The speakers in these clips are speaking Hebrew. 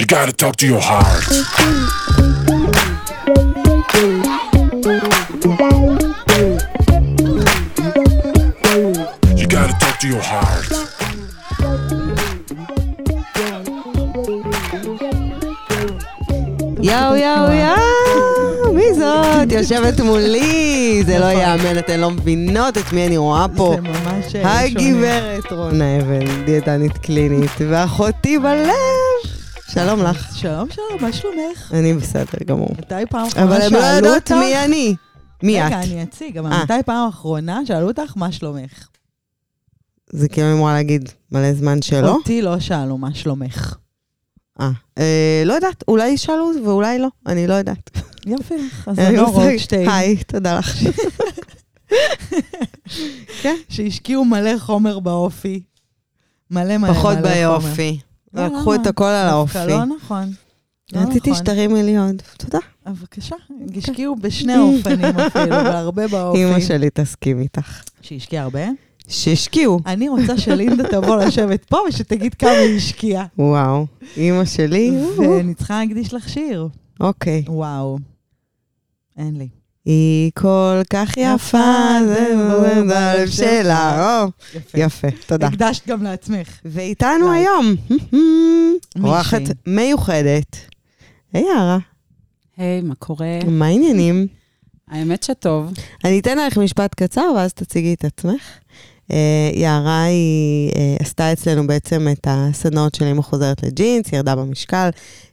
You gotta talk to your heart. You gotta talk to your heart. יאו יאו יאו, מי זאת? יושבת מולי, זה לא יאמן, אתן לא מבינות את מי אני רואה פה. זה ממש שונה. הגברת רונה אבן, דיאטנית קלינית, ואחותי בלב. שלום לך. שלום, שלום, מה שלומך? אני בסדר גמור. מתי פעם אחרונה שאלו אותך? אבל הם לא יודעות מי אני. מי את? רגע, אני אציג, אבל מתי פעם אחרונה שאלו אותך מה שלומך? זה כאילו אמורה להגיד מלא זמן שלא? אותי לא שאלו מה שלומך. לא יודעת, אולי שאלו ואולי לא, אני לא יודעת. יפה, אז אני לא רודשטיין. היי, תודה לך. שהשקיעו מלא חומר באופי. מלא מלא חומר. פחות באופי. לקחו את הכל על האופי. לא נכון. רציתי שתרימי לי עוד. תודה. בבקשה. השקיעו בשני אופנים אפילו, והרבה באופי. אמא שלי תסכים איתך. שהשקיע הרבה? שהשקיעו. אני רוצה שלינדה תבוא לשבת פה, ושתגיד כמה היא השקיעה. וואו. אמא שלי. ואני צריכה להקדיש לך שיר. אוקיי. וואו. אין לי. היא כל כך יפה, זה בלב שלה. יפה, תודה. הקדשת גם לעצמך. ואיתנו היום, אורחת מיוחדת. היי יערה. היי, מה קורה? מה העניינים? האמת שטוב. אני אתן לך משפט קצר, ואז תציגי את עצמך. יערה היא עשתה אצלנו בעצם את הסדנאות של אמא חוזרת לג'ינס, ירדה במשקל,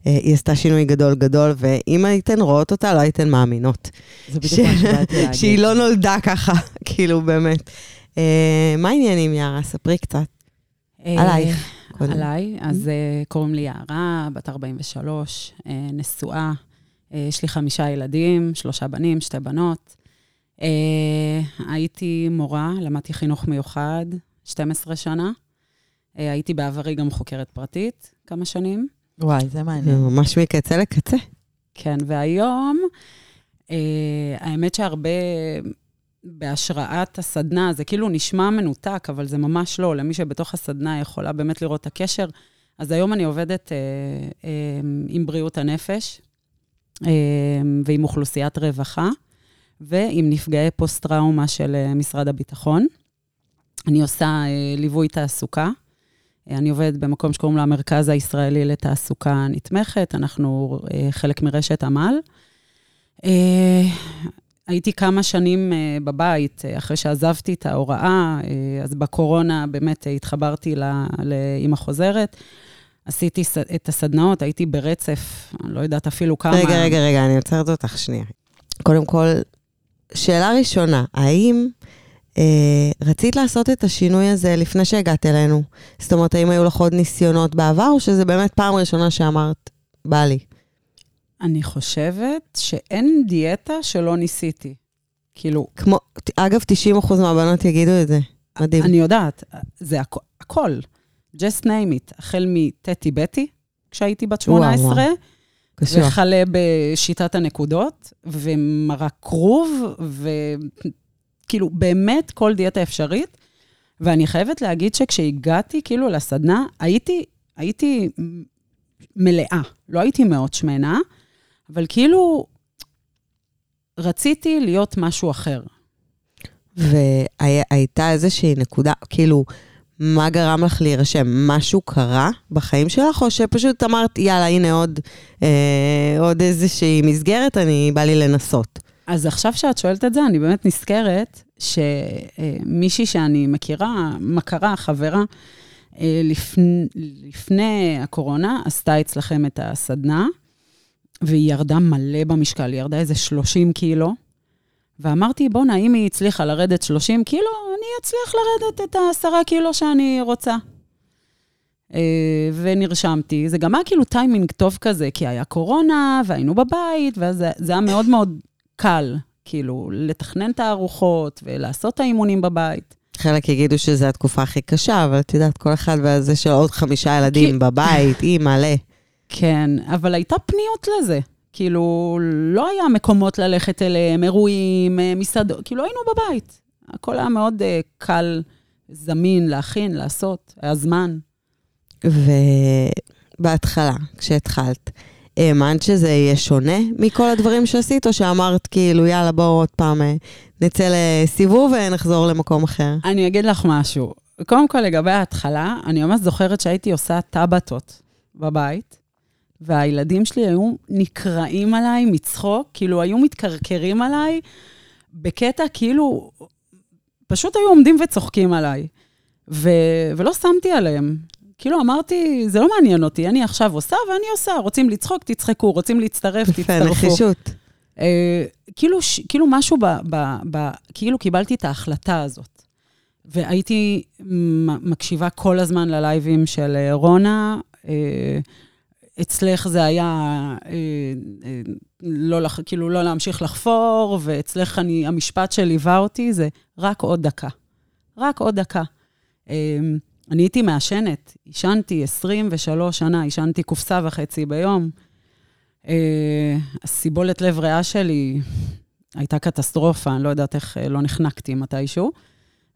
היא עשתה שינוי גדול גדול, ואם הייתן רואות אותה, לא הייתן מאמינות. זה בדיוק מה שבאתי להגיד. שהיא לא נולדה ככה, כאילו באמת. מה העניינים יערה? ספרי קצת. עלייך. עליי, אז קוראים לי יערה, בת 43, נשואה, יש לי 5 ילדים, 3 בנים, 2 בנות. הייתי מורה, למדתי חינוך מיוחד, 12 שנה. הייתי בעברי גם חוקרת פרטית, כמה שנים. וואי, זה מעניין. ממש מקצה לקצה. כן, והיום, האמת שהרבה בהשראת הסדנה, זה כאילו נשמע מנותק, אבל זה ממש לא, למי שבתוך הסדנה יכולה באמת לראות את הקשר. אז היום אני עובדת עם בריאות הנפש, ועם אוכלוסיית רווחה. ועם נפגעי פוסט-טראומה של משרד הביטחון. אני עושה ליווי תעסוקה. אני עובדת במקום שקוראים לה המרכז הישראלי לתעסוקה נתמכת. אנחנו חלק מרשת עמל. הייתי כמה שנים בבית אחרי שעזבתי את ההוראה, אז בקורונה באמת התחברתי לאמא חוזרת. עשיתי את הסדנאות, הייתי ברצף, אני לא יודעת אפילו כמה. רגע, אני עוצרת אותך שנייה. קודם כל, שאלה ראשונה, האם רצית לעשות את השינוי הזה לפני שהגעת אלינו? זאת אומרת, האם היו לך עוד ניסיונות בעבר, או שזה באמת פעם ראשונה שאמרת, בא לי? אני חושבת שאין דיאטה שלא ניסיתי. כאילו... כמו, אגב, 90% מהבנות יגידו את זה. מדהים. אני יודעת, זה הכל. Just name it. החל מטטי-בטי, כשהייתי בת 18... וואו. וחלה בשיטת הנקודות, ומרק קרוב, וכאילו באמת כל דיאטה אפשרית, ואני חייבת להגיד שכשהגעתי כאילו לסדנה, הייתי מלאה, לא הייתי מאוד שמנה, אבל כאילו רציתי להיות משהו אחר. והייתה איזושהי נקודה, כאילו... מה גרם לך להירשם? משהו קרה בחיים שלך, או שפשוט אמרת, יאללה, הנה עוד איזושהי מסגרת, אני בא לי לנסות. אז עכשיו שאת שואלת את זה, אני באמת נזכרת שמישהי שאני מכירה, מכרה, חברה, לפני הקורונה, עשתה אצלכם את הסדנה, והיא ירדה מלא במשקל, היא ירדה איזה 30 קילו, ואמרתי, בוא נעים היא הצליחה לרדת 30 קילו, אני אצליח לרדת את 10 קילו שאני רוצה. ונרשמתי, זה גם היה כאילו טיימינג טוב כזה, כי היה קורונה, והיינו בבית, וזה היה מאוד מאוד קל, כאילו, לתכנן את הארוחות, ולעשות את האימונים בבית. חלק יגידו שזו התקופה הכי קשה, אבל את יודעת, כל אחד וזה של עוד 5 ילדים בבית, היא מלא. כן, אבל הייתה פניות לזה. כאילו, לא היה מקומות ללכת אליהם, אירועים, מסעדות, כאילו היינו בבית. הכל היה מאוד קל, זמין, להכין, לעשות, היה זמן. בהתחלה, כשהתחלת, האמנת שזה יהיה שונה מכל הדברים שעשית, או שאמרת כאילו, יאללה, בואו עוד פעם נצא לסיבוב ונחזור למקום אחר? אני אגיד לך משהו. קודם כל, לגבי ההתחלה, אני ממש זוכרת שהייתי עושה טבתות בבית, והילדים שלי היו נקראים עליי מצחוק, כאילו היו מתקרקרים עליי, בקטע כאילו, פשוט היו עומדים וצוחקים עליי. ולא שמתי עליהם. כאילו אמרתי, זה לא מעניין אותי, אני עכשיו עושה ואני עושה. רוצים לצחוק, תצחקו. רוצים להצטרף, תצטרפו. נחישות. כאילו משהו, כאילו קיבלתי את ההחלטה הזאת. והייתי מקשיבה כל הזמן ללייבים של רונה. אצלך זה היה כאילו לא להמשיך לחפור, ואצלך המשפט שליווה אותי זה רק עוד דקה. רק עוד דקה. אני הייתי מעשנת, עישנתי 23 שנה, עישנתי קופסה וחצי ביום. הסיבולת לב ריאה שלי הייתה קטסטרופה, אני לא יודעת איך לא נחנקתי מתישהו.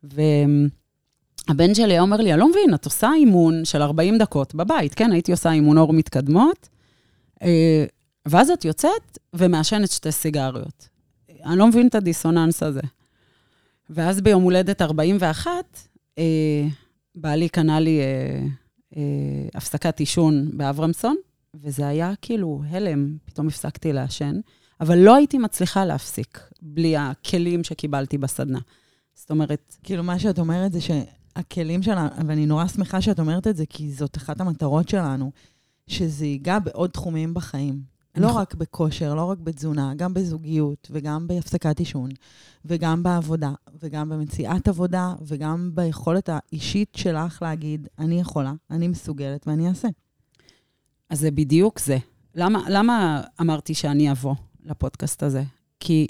והבן שלי אומר לי, אני לא מבין, את עושה אימון של 40 דקות בבית, כן? הייתי עושה אימון אור מתקדמות, ואז את יוצאת ומעשנת 2 סיגריות. אני לא מבין את הדיסוננס הזה. ואז ביום הולדת 41, בעלי קנה לי הפסקת עישון באברמסון, וזה היה כאילו הלם, פתאום הפסקתי לעשן, אבל לא הייתי מצליחה להפסיק, בלי הכלים שקיבלתי בסדנה. זאת אומרת... כאילו מה שאת אומרת זה שהכלים שלנו, ואני נורא שמחה שאת אומרת את זה, כי זאת אחת המטרות שלנו, שזה ייגע בעוד תחומים בחיים. לא רק בכושר, לא רק בתזונה, גם בזוגיות, וגם בהפסקת עישון, וגם בעבודה, וגם במציאת עבודה, וגם ביכולת האישית שלך להגיד, אני יכולה, אני מסוגלת ואני אעשה. אז זה בדיוק זה. למה אמרתי שאני אבוא לפודקאסט הזה? כי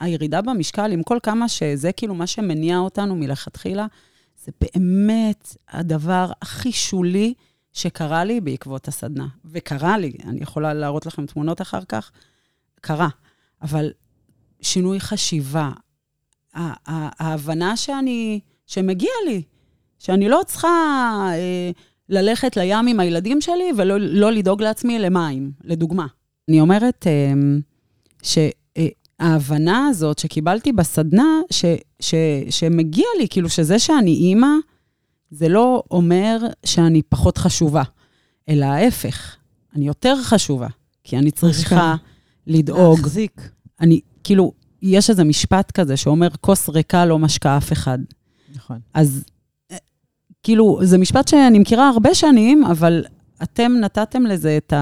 הירידה במשקל, עם כל כמה שזה כאילו מה שמניע אותנו מלכתחילה, זה באמת הדבר הכי שולי, שקרה לי בעקבות הסדנה. וקרה לי, אני יכולה להראות לכם תמונות אחר כך, קרה. אבל שינוי חשיבה, ההבנה שמגיע לי, שאני לא צריכה ללכת לים עם הילדים שלי, ולא לדאוג לעצמי למים, לדוגמה. אני אומרת שההבנה הזאת שקיבלתי בסדנה, שמגיע לי, כאילו שזה שאני אימא, זה לא אומר שאני פחות חשובה, אלא ההפך, אני יותר חשובה, כי אני צריכה לדאוג. להחזיק. אני, כאילו, יש איזה משפט כזה שאומר, כוס ריקה לא משקע אף אחד. נכון. אז, כאילו, זה משפט שאני מכירה הרבה שנים, אבל אתם נתתם לזה את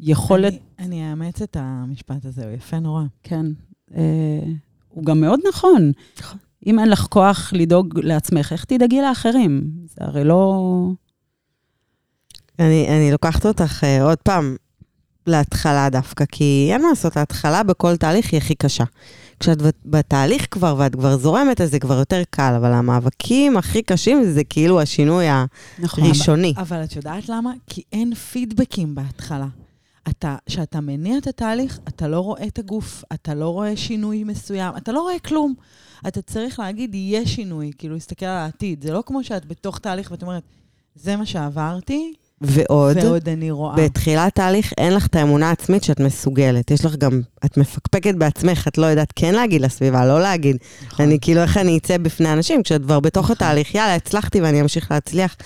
היכולת... אני אאמץ את המשפט הזה, הוא יפה נורא. כן. הוא גם מאוד נכון. נכון. אם אין לך כוח לדאוג לעצמך, איך תדאגי לאחרים? זה הרי לא... אני לוקחת אותך עוד פעם להתחלה דווקא, כי אין מה לעשות, ההתחלה בכל תהליך היא הכי קשה. כשאת בתהליך כבר, ואת כבר זורמת, אז זה כבר יותר קל, אבל המאבקים הכי קשים, זה כאילו השינוי הראשוני. אבל את יודעת למה? כי אין פידבקים בהתחלה. כשאתה מניע את התהליך, אתה לא רואה את הגוף, אתה לא רואה שינוי מסוים, אתה לא רואה כלום. אתה צריך להגיד, יהיה שינוי, כאילו להסתכל על העתיד. זה לא כמו שאת בתוך תהליך ואת אומרת, זה מה שעברתי, ועוד אני רואה. בתחילת תהליך אין לך את האמונה העצמית שאת מסוגלת. יש לך גם, את מפקפקת בעצמך, את לא יודעת כן להגיד לסביבה, לא להגיד. אני כאילו, איך אני אצא בפני אנשים, כשאת כבר בתוך התהליך, יאללה, הצלחתי ואני אמשיך להצליח.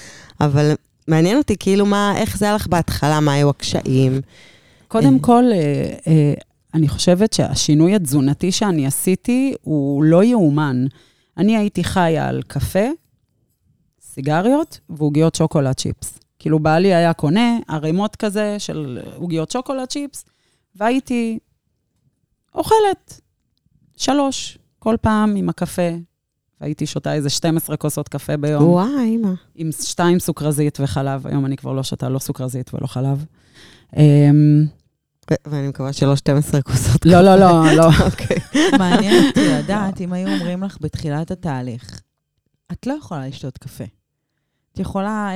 אבל מעניין אותי כאילו, איך זה היה לך בהתחלה, מה היו הקשיים? קודם כל, אני חושבת שהשינוי התזונתי שאני עשיתי הוא לא יאומן. אני הייתי חיה על קפה, סיגריות ועוגיות שוקולד צ'יפס. כאילו בעלי היה קונה ערימות כזה של עוגיות שוקולד צ'יפס, והייתי אוכלת 3 כל פעם עם הקפה. והייתי שותה איזה 12 כוסות קפה ביום. וואי, אימא. עם 2 סוכרזית וחלב. היום אני כבר לא שותה לא סוכרזית ולא חלב. ואני מקווה שלא 12 כוסות. לא, לא, לא, לא. מעניין אותי לדעת, אם היו אומרים לך בתחילת התהליך, את לא יכולה לשתות קפה. את יכולה,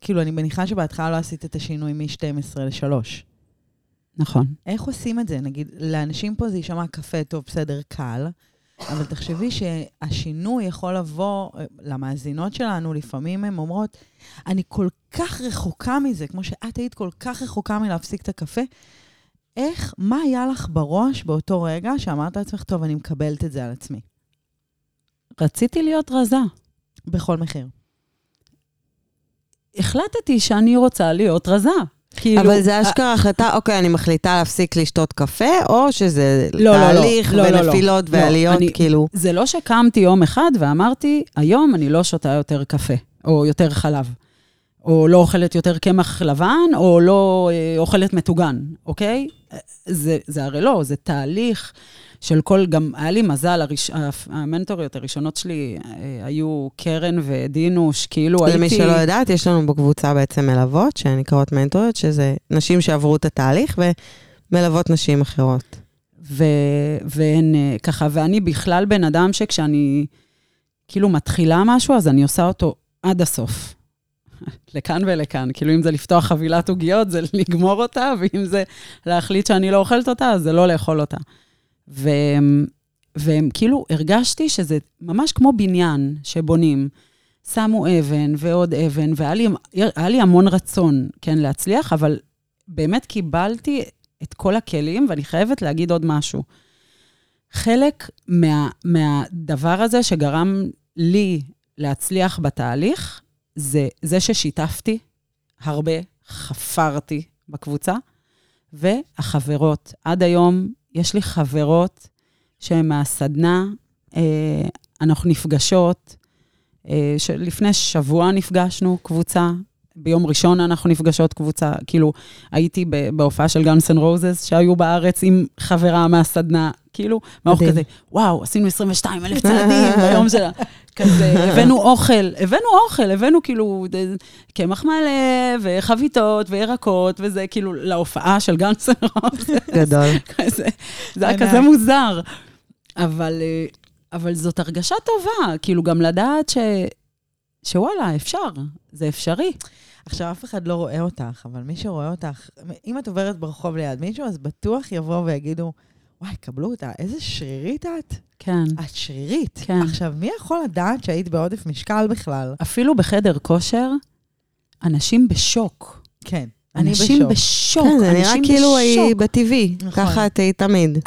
כאילו, אני מניחה שבהתחלה לא עשית את השינוי מ-12 ל-3. נכון. איך עושים את זה? נגיד, לאנשים פה זה יישמע קפה טוב, בסדר, קל, אבל תחשבי שהשינוי יכול לבוא למאזינות שלנו, לפעמים הן אומרות, אני כל כך רחוקה מזה, כמו שאת היית כל כך רחוקה מלהפסיק את הקפה, איך, מה היה לך בראש באותו רגע שאמרת לעצמך, טוב, אני מקבלת את זה על עצמי? רציתי להיות רזה. בכל מחיר. החלטתי שאני רוצה להיות רזה. אבל זה אשכרה החלטה, אוקיי, אני מחליטה להפסיק לשתות קפה, או שזה תהליך ונפילות ועליות, כאילו. זה לא שקמתי יום אחד ואמרתי, היום אני לא שותה יותר קפה, או יותר חלב, או לא אוכלת יותר קמח לבן, או לא אוכלת מתוגן, אוקיי? זה הרי לא, זה תהליך של כל, גם היה לי מזל, המנטוריות הראשונות שלי היו קרן ודינו, שכאילו הייתי... למי שלא יודעת, יש לנו בקבוצה בעצם מלוות, שנקראות מנטוריות, שזה נשים שעברו את התהליך, ומלוות נשים אחרות. והן ככה, ואני בכלל בן אדם שכשאני כאילו מתחילה משהו, אז אני עושה אותו עד הסוף. לכאן ולכאן, כאילו אם זה לפתוח חבילת עוגיות, זה לגמור אותה, ואם זה להחליט שאני לא אוכלת אותה, אז זה לא לאכול אותה. והם כאילו הרגשתי שזה ממש כמו בניין שבונים, שמו אבן ועוד אבן, והיה לי המון רצון, כן, להצליח, אבל באמת קיבלתי את כל הכלים, ואני חייבת להגיד עוד משהו. חלק מהדבר הזה שגרם לי להצליח בתהליך, זה ששיתפתי הרבה, חפרתי בקבוצה, והחברות עד היום, יש לי חברות שהן מהסדנה, אנחנו נפגשות, לפני שבוע נפגשנו קבוצה, ביום ראשון אנחנו נפגשות קבוצה, כאילו הייתי בהופעה של גאנס אנד רוזס, שהיו בארץ עם חברה מהסדנה, כאילו, מאוכל כזה, וואו, עשינו 22,000 צעדים ביום שלה, כזה, הבאנו אוכל, הבאנו כאילו קמח מלא, וחביתות, וירקות, וזה כאילו להופעה של גאנס אנד רוזס. גדול. זה היה כזה מוזר. אבל זאת הרגשה טובה, כאילו גם לדעת שוואלה, אפשר, זה אפשרי. עכשיו, אף אחד לא רואה אותך, אבל מי שרואה אותך, אם את עוברת ברחוב ליד מישהו, אז בטוח יבואו ויגידו, וואי, קבלו אותה, איזה שרירית את? כן. את שרירית. כן. עכשיו, מי יכול לדעת שהיית בעודף משקל בכלל? אפילו בחדר כושר, אנשים בשוק. כן. אנשים בשוק. כן, זה נראה כאילו היא בטבעי. ככה תהי תמיד.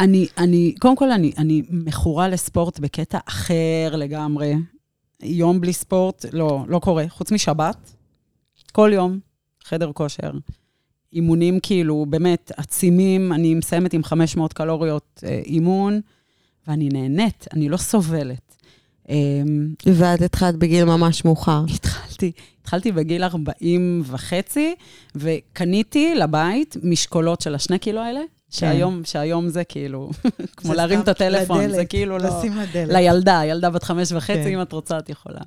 קודם כל, אני מכורה לספורט בקטע אחר לגמרי. יום בלי ספורט, לא קורה. חוץ משבת, כל יום, חדר כושר. אימונים כאילו, באמת, עצימים, אני מסיימת עם 500 קלוריות אימון, ואני נהנית, אני לא סובלת. ואת התחלת בגיל ממש מאוחר. התחלתי בגיל 40.5, וקניתי לבית משקולות של ה2 קילו האלה, שהיום זה כאילו, כמו להרים את הטלפון, זה כאילו לא... לילדה, ילדה בת 5.5, אם את רוצה, את יכולה.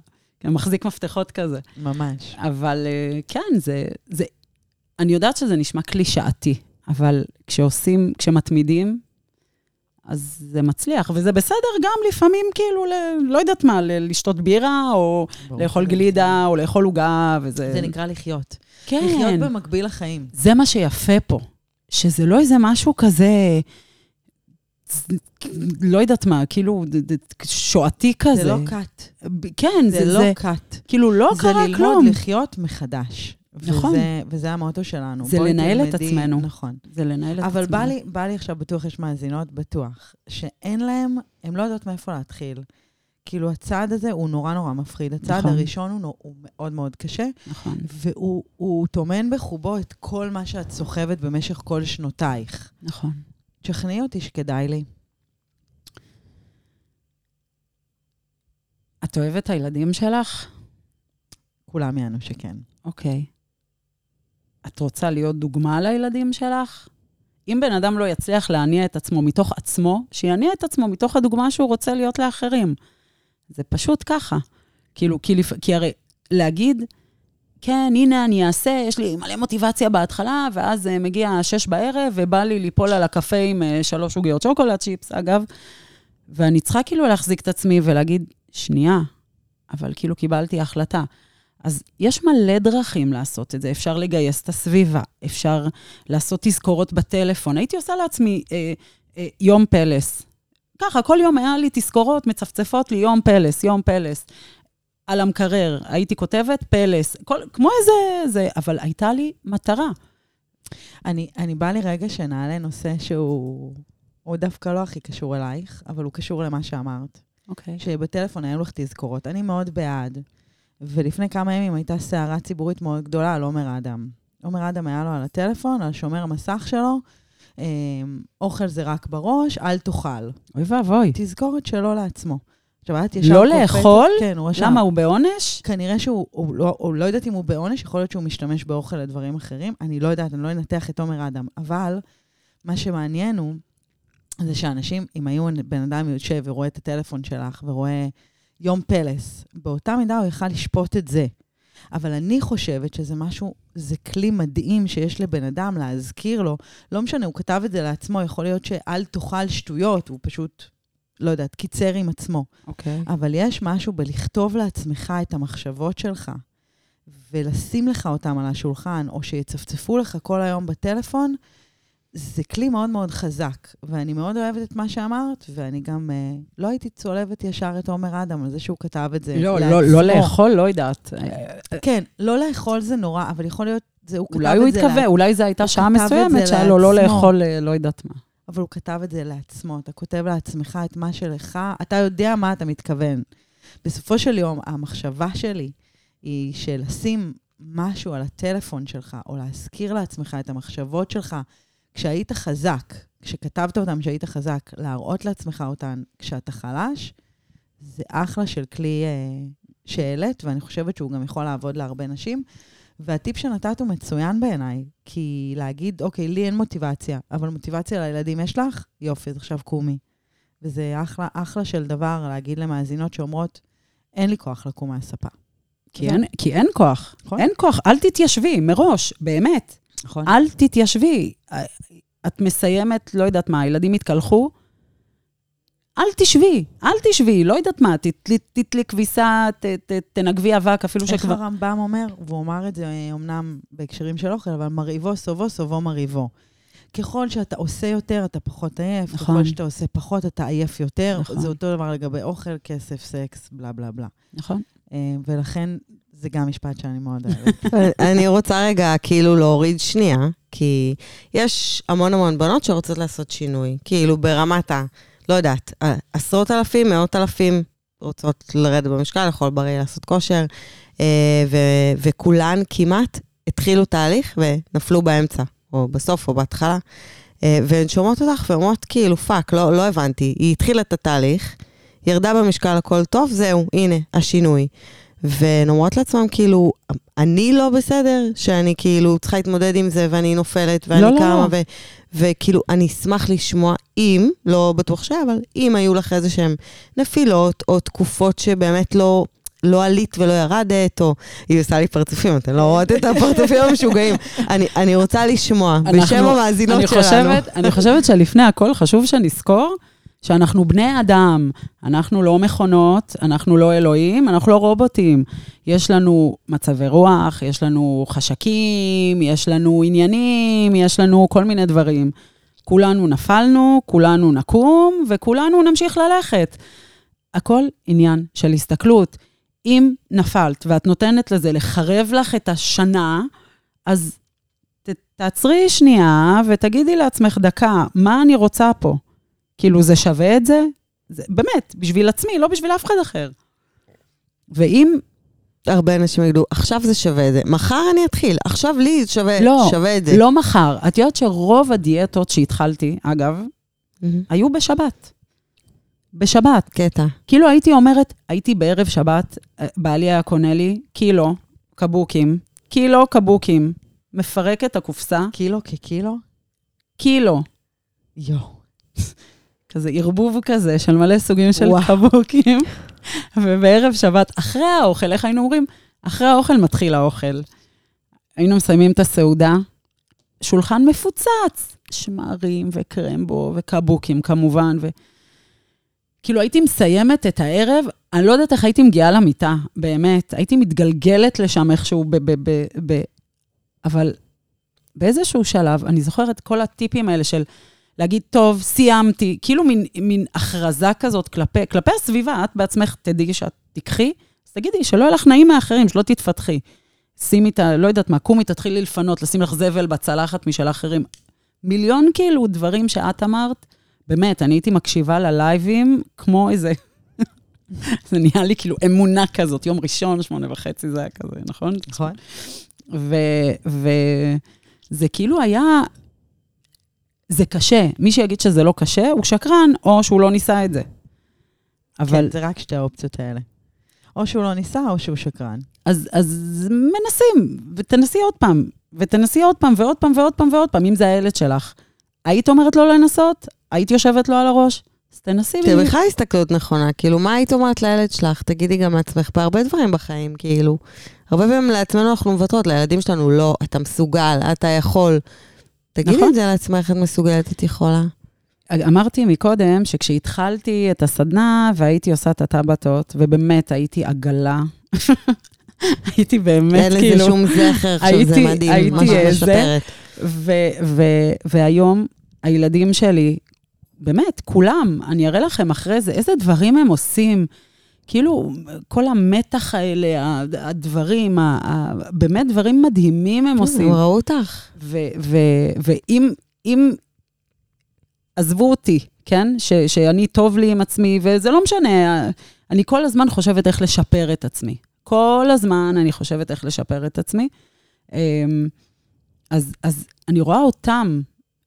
מחזיק מפתחות כזה. ממש. אבל כן, זה... אני יודעת שזה נשמע כלי שעתי, אבל כשמתמידים, אז זה מצליח, וזה בסדר גם לפעמים כאילו, לא יודעת מה, לשתות בירה, או לאכול גלידה, או לאכול עוגה, וזה... זה נקרא לחיות. כן. לחיות במקביל לחיים. זה מה שיפה פה, שזה לא איזה משהו כזה, לא יודעת מה, כאילו, שואתי כזה. זה לא קאט. כן, זה לא קאט. כאילו, לא קרה כלום. זה ללמוד לחיות מחדש. נכון. וזה המוטו שלנו. זה לנהל את עצמנו. נכון. זה לנהל את עצמנו. אבל בא לי עכשיו בטוח, יש מאזינות בטוח, שאין להם, הם לא יודעות מאיפה להתחיל. כאילו הצעד הזה הוא נורא נורא מפחיד. הצעד הראשון הוא מאוד מאוד קשה. נכון. והוא תומן בחובו את כל מה שאת סוחבת במשך כל שנותייך. נכון. תשכנעי אותי שכדאי לי. את אוהבת את הילדים שלך? כולם יענו שכן. אוקיי. את רוצה להיות דוגמה לילדים שלך? אם בן אדם לא יצליח להניע את עצמו מתוך עצמו, שיניע את עצמו מתוך הדוגמה שהוא רוצה להיות לאחרים. זה פשוט ככה. כאילו, כי הרי להגיד, כן, הנה אני אעשה, יש לי מלא מוטיבציה בהתחלה, ואז מגיע 6 בערב, ובא לי ליפול על הקפה עם 3 עוגיות שוקולד צ'יפס, אגב, ואני צריכה כאילו להחזיק את עצמי ולהגיד, שנייה, אבל כאילו קיבלתי החלטה. אז יש מלא דרכים לעשות את זה, אפשר לגייס את הסביבה, אפשר לעשות תזכורות בטלפון, הייתי עושה לעצמי יום פלס, ככה כל יום היה לי תזכורות מצפצפות לי יום פלס, על המקרר, הייתי כותבת פלס, כמו איזה, אבל הייתה לי מטרה. אני באה לי רגע שנעלה נושא שהוא, או דווקא לא הכי קשור אלייך, אבל הוא קשור למה שאמרת. אוקיי. שבטלפון היו לך תזכורות. אני מאוד בעד. ולפני כמה ימים הייתה סערה ציבורית מאוד גדולה על עומר אדם. עומר אדם היה לו על הטלפון, על שומר המסך שלו, אוכל זה רק בראש, אל תאכל. אוי ואבוי. תזכורת שלו לעצמו. לא לאכול? כן, הוא רשם. למה, הוא בעונש? כנראה שהוא לא יודעת אם הוא בעונש, יכול להיות שהוא משתמש באוכל לדברים אחרים, אני לא יודעת, אני לא אנתח את עומר אדם. אבל מה שמעניין הוא, זה שאנשים, אם היו בן אדם יושב ורואה את הטלפון שלך, ורואה יום פלס, באותה מידה הוא יכל לשפוט את זה. אבל אני חושבת שזה משהו, זה כלי מדהים שיש לבן אדם להזכיר לו, לא משנה, הוא כתב את זה לעצמו, יכול להיות שאל תאכל שטויות, הוא פשוט, לא יודעת, קיצר עם עצמו. אוקיי. אבל יש משהו בלכתוב לעצמך את המחשבות שלך, ולשים לך אותם על השולחן, או שיצפצפו לך כל היום בטלפון, זה כלי מאוד מאוד חזק, ואני מאוד אוהבת את מה שאמרת, ואני גם לא הייתי צולבת ישר את עומר אדם, על זה שהוא כתב את זה. לא לאכול, לא יודעת. כן, לא לאכול זה נורא, אבל יכול להיות, זה, הוא כתב את זה. אולי הוא התכווה, אולי זו הייתה שעה מסוימת, שהיה לו לא לאכול, לא יודעת מה. אבל הוא כתב את זה לעצמו, אתה כותב לעצמך את מה שלך, אתה יודע מה אתה מתכוון. בסופו של יום, המחשבה שלי היא שלשים משהו על הטלפון שלך, או להזכיר לעצמך את המחשבות שלך, כשהיית חזק, כשכתבת אותם שהיית חזק, להראות לעצמך אותן כשאתה חלש, זה אחלה של כלי שאלת, ואני חושבת שהוא גם יכול לעבוד להרבה נשים, והטיפ שנתת הוא מצוין בעיניי, כי להגיד, אוקיי, לי אין מוטיבציה, אבל מוטיבציה לילדים יש לך? יופי, אז עכשיו קומי. וזה אחלה, אחלה של דבר להגיד למאזינות שאומרות, אין לי כוח לקום מהספה. כי אין כוח. אין כוח, אל תתיישבי מראש, באמת. נכון. אל תתיישבי. את מסיימת, לא יודעת מה, הילדים התקלחו, אל תשבי, לא יודעת מה, תתלי כביסה, תנגבי אבק, אפילו שכבר... איך הרמב"ם אומר, והוא אמר את זה אמנם בהקשרים של אוכל, אבל מרעיבו, סובו, מרעיבו. ככל שאתה עושה יותר, אתה פחות עייף, נכון. ככל שאתה עושה פחות, אתה עייף יותר, נכון. זה אותו דבר לגבי אוכל, כסף, סקס, בלה בלה בלה. נכון. ולכן... זה גם משפט שאני מאוד אוהבת. אני רוצה רגע כאילו להוריד שנייה, כי יש המון בנות שרוצות לעשות שינוי. כאילו ברמת ה... לא יודעת, 10,000, 100,000 רוצות לרדת במשקל, לאכול בריא, לעשות כושר, וכולן כמעט התחילו תהליך ונפלו באמצע, או בסוף או בהתחלה, והן שומעות אותך ואומרות כאילו פאק, לא הבנתי, היא התחילה את התהליך, ירדה במשקל הכל טוב, זהו, הנה, השינוי. ונאמרות לעצמם, כאילו, אני לא בסדר, שאני כאילו צריכה להתמודד עם זה, ואני נופלת, ואני לא, קמה, לא. וכאילו, אני אשמח לשמוע אם, לא בטוח שהיה, אבל אם היו לך איזה שהן נפילות, או תקופות שבאמת לא עלית ולא ירדת, או היא עושה לי פרצופים, אתם לא רואות את הפרצופים המשוגעים. אני רוצה לשמוע, בשם המאזינות שלנו. אני חושבת שלפני הכל חשוב שנזכור, שאנחנו בני אדם, אנחנו לא מכונות, אנחנו לא אלוהים, אנחנו לא רובוטים. יש לנו מצבי רוח, יש לנו חשקים, יש לנו עניינים, יש לנו כל מיני דברים. כולנו נפלנו, כולנו נקום, וכולנו נמשיך ללכת. הכל עניין של הסתכלות. אם נפלת ואת נותנת לזה לחרב לך את השנה, אז תעצרי שנייה ותגידי לעצמך דקה, מה אני רוצה פה? כאילו זה שווה את זה? זה באמת, בשביל עצמי, לא בשביל אף אחד אחר. ואם... הרבה אנשים יגידו, עכשיו זה שווה את זה. מחר אני אתחיל, עכשיו לי שווה, לא, שווה את זה. לא מחר. את יודעת שרוב הדיאטות שהתחלתי, אגב, היו בשבת. בשבת. קטע. כאילו הייתי אומרת, הייתי בערב שבת, בעלי הקונה לי, קילו, קבוקים. מפרק את הקופסה. קילו כקילו? קילו. יו. כזה ערבוב כזה של מלא סוגים של קבוקים, ובערב שבת, אחרי האוכל, איך היינו אומרים? אחרי האוכל מתחיל האוכל. היינו מסיימים את הסעודה, שולחן מפוצץ, שמרים וקרמבו וקבוקים כמובן, כאילו הייתי מסיימת את הערב, אני לא יודעת איך הייתי מגיעה למיטה, באמת, הייתי מתגלגלת לשם איכשהו, אבל באיזשהו שלב, אני זוכרת כל הטיפים האלה של, להגיד, טוב, סיימתי, כאילו מין הכרזה כזאת כלפי הסביבה, את בעצמך תדעי שאת תיקחי, אז תגידי, שלא הלך נעים מהאחרים, שלא תתפתחי. שימי את, לא יודעת מה, קומי, תתחילי לפנות, לשים לך זבל בצלחת משל אחרים. מיליון כאילו דברים שאת אמרת, באמת, אני הייתי מקשיבה ללייבים כמו איזה... זה נהיה לי כאילו אמונה כזאת, יום ראשון, 8:30 זה היה כזה, נכון? נכון. וזה כאילו היה... זה קשה. מי שיגיד שזה לא קשה, הוא שקרן, או שהוא לא ניסה את זה. אבל... כן, זה רק שתי האופציות האלה. או שהוא לא ניסה, או שהוא שקרן. אז מנסים, ותנסי עוד פעם, ותנסי עוד פעם, ועוד פעם, ועוד פעם, ועוד פעם, אם זה הילד שלך. היית אומרת לו לנסות? היית יושבת לו על הראש? אז תנסי. תבריכה הסתכלות נכונה, כאילו, מה היית אומרת לילד שלך? תגידי גם לעצמך בהרבה דברים בחיים, כאילו. הרבה פעמים לעצמנו אנחנו מבטרות, לילדים שלנו, לא, אתה מסוגל, אתה יכול. תגידי את זה לעצמך, את מסוגלת, את יכולה. אמרתי מקודם שכשהתחלתי את הסדנה והייתי עושה את הטבתות, ובאמת הייתי עגלה. הייתי באמת כאילו... אין לזה שום זכר, עכשיו זה מדהים, מה שמשפרת. והיום הילדים שלי, באמת, כולם, אני אראה לכם אחרי זה, איזה דברים הם עושים, כאילו, כל המתח האלה, הדברים, באמת דברים מדהימים הם עושים. ראו אותך. ואם עזבו אותי, כן? שאני טוב לי עם עצמי, וזה לא משנה, אני כל הזמן חושבת איך לשפר את עצמי. כל הזמן אני חושבת איך לשפר את עצמי. אז אני רואה אותם,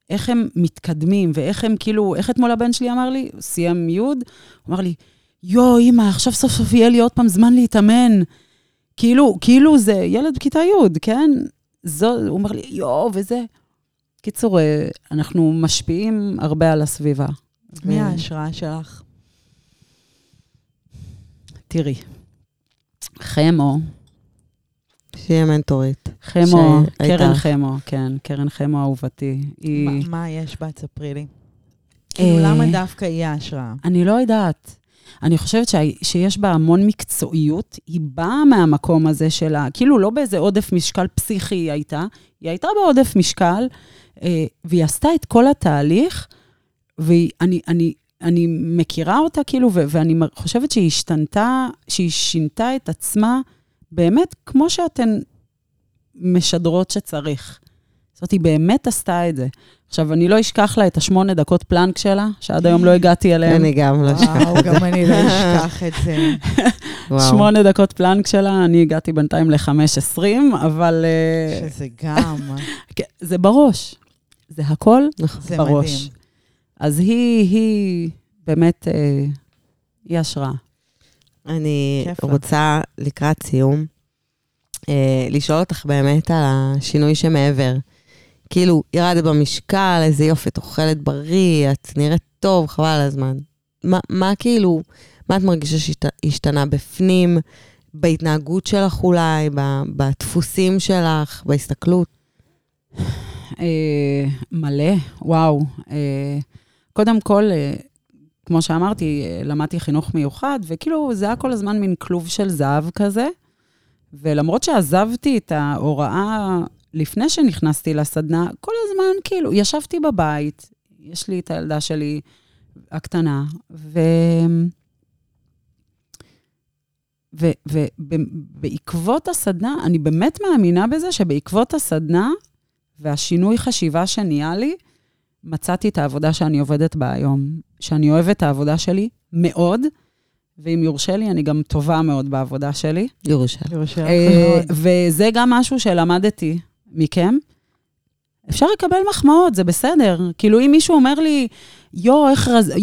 איך הם מתקדמים, ואיך הם כאילו, איך אתמול הבן שלי אמר לי, סיים יוד, הוא אמר לי, יו, אמא, עכשיו סוף סוף יהיה לי עוד פעם זמן להתאמן. כאילו זה ילד בכיתה יוד, כן? הוא אומר לי, יו, וזה. קיצור, אנחנו משפיעים הרבה על הסביבה. מי ההשראה שלך? תראי. חמו. שהיא המנטורית. חמו, קרן חמו, כן, קרן חמו אהובתי. מה יש בה, תספרי לי? כאילו, למה דווקא היא ההשראה? אני לא יודעת. אני חושבת שיש בה המון מקצועיות, היא באה מהמקום הזה שלה, כאילו לא באיזה עודף משקל פסיכי היא הייתה בעודף משקל, והיא עשתה את כל התהליך, ואני מכירה אותה כאילו, ואני חושבת שהיא שינתה את עצמה, באמת כמו שאתן משדרות שצריך. זאת אומרת, היא באמת עשתה את זה. עכשיו, אני לא אשכח לה את 8 דקות פלנק שלה, שעד היום לא הגעתי אליהם. אני גם לא אשכח את זה. וואו, גם אני לא אשכח את זה. 8 דקות פלנק שלה, אני הגעתי בינתיים ל5:20, אבל... שזה גם... זה בראש. זה הכל בראש. מדהים. אז היא באמת, היא השראה. אני רוצה לקראת סיום, לשאול אותך באמת על השינוי שמעבר. כאילו, ירדת במשקל, איזה יופי, את אוכלת בריא, את נראית טוב, חבל על הזמן. מה כאילו, מה את מרגישה שהשתנה בפנים, בהתנהגות שלך אולי, בדפוסים שלך, בהסתכלות? מלא, וואו. קודם כל, כמו שאמרתי, למדתי חינוך מיוחד, וכאילו זה היה כל הזמן מין כלוב של זהב כזה, ולמרות שעזבתי את ההוראה, לפני שנכנסתי לסדנה, כל הזמן כאילו, ישבתי בבית, יש לי את הילדה שלי הקטנה, ובעקבות הסדנה, אני באמת מאמינה בזה, שבעקבות הסדנה, והשינוי חשיבה שנהיה לי, מצאתי את העבודה שאני עובדת בה היום, שאני אוהבת את העבודה שלי מאוד, ואם יורשה לי, אני גם טובה מאוד בעבודה שלי. יורשה. וזה גם משהו שלמדתי. מכם, אפשר לקבל מחמאות, זה בסדר. כאילו, אם מישהו אומר לי,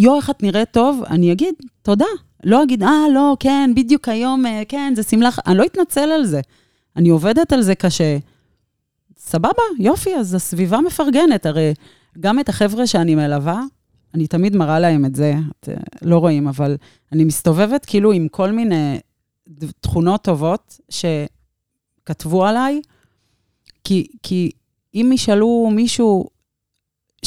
איך את נראית טוב, אני אגיד, תודה. לא אגיד, לא, כן, בדיוק היום, כן, זה סמלח. אני לא אתנצל על זה. אני עובדת על זה קשה. סבבה, יופי, אז הסביבה מפרגנת. הרי גם את החבר'ה שאני מלווה, אני תמיד מראה להם את זה, לא רואים, אבל אני מסתובבת כאילו עם כל מיני תכונות טובות שכתבו עליי, כי אם ישאלו מישהו,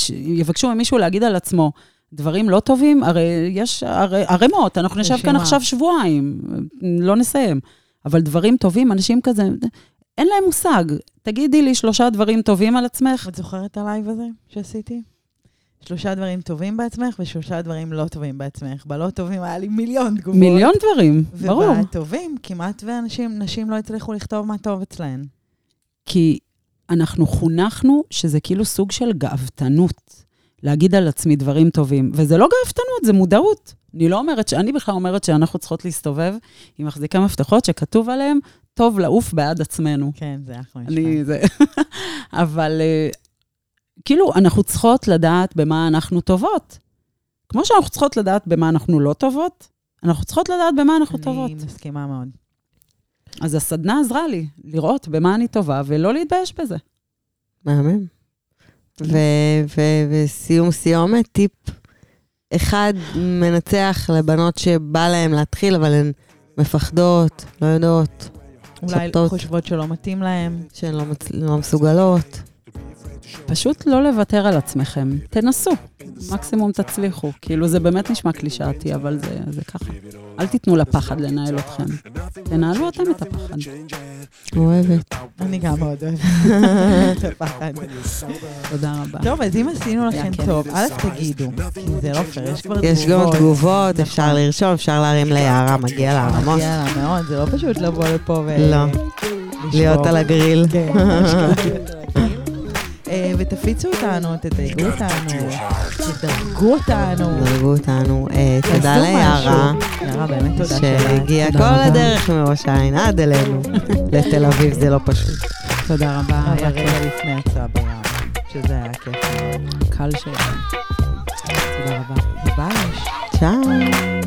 יבקשו ממישהו להגיד על עצמו, דברים לא טובים, הרי יש ערימות, אנחנו נשב כאן עכשיו שבועיים, לא נסיים, אבל דברים טובים, אנשים כזה, אין להם מושג, תגידי לי 3 דברים טובים על עצמך. את זוכרת הלייב הזה שעשיתי? שלושה דברים טובים בעצמך, ושלושה דברים לא טובים בעצמך. בלא טובים היה לי מיליון תגובות. מיליון דברים, ברור. ובטובים, כמעט ואנשים, נשים לא הצליחו לכתוב מה טוב אצלהן. כי אנחנו חונכנו שזה כאילו סוג של גאוותנות, להגיד על עצמי דברים טובים. וזה לא גאוותנות, זה מודעות. אני בכלל אומרת שאנחנו צריכות להסתובב עם מחזיקי מפתחות שכתוב עליהם, טוב לעוף בעד עצמנו. כן, זה אחלה. אבל... כאילו, אנחנו צריכות לדעת במה אנחנו טובות. כמו שאנחנו צריכות לדעת במה אנחנו לא טובות, אנחנו צריכות לדעת במה אנחנו טובות. אני מסכימה מאוד. אז הסדנה עזרה לי לראות במה אני טובה, ולא להתבייש בזה. מהמם. וסיום סיומת, טיפ אחד מנצח לבנות שבא להם להתחיל, אבל הן מפחדות, לא יודעות, אולי חושבות שלא מתאים להם. שהן לא מסוגלות. פשוט לא לוותר על עצמכם. תנסו. מקסימום תצליחו. כאילו זה באמת נשמע קלישאתי, אבל זה ככה. אל תיתנו לפחד לנהל אתכם. תנהלו אותם את הפחד. אוהבת. אני גם מאוד אוהבת. את הפחד. תודה רבה. טוב, אז אם עשינו לכם טוב, אלף תגידו. זה לא פייר, יש כבר תגובות. יש גם תגובות, אפשר לרשום, אפשר להרים ליערה, מגיע לה רמות. מגיע לה מאוד, זה לא פשוט לבוא לפה ו... לא. להיות על הגריל. כן, ותפיצו אותנו, תדרגו אותנו, תדרגו אותנו, תודה ליערה, שהגיעה כל הדרך מראש העין, עד אלינו, לתל אביב, זה לא פשוט. תודה רבה, היה רגע לפני הצבא, שזה היה כיף. קל שלנו. תודה רבה. ביי. צ'או.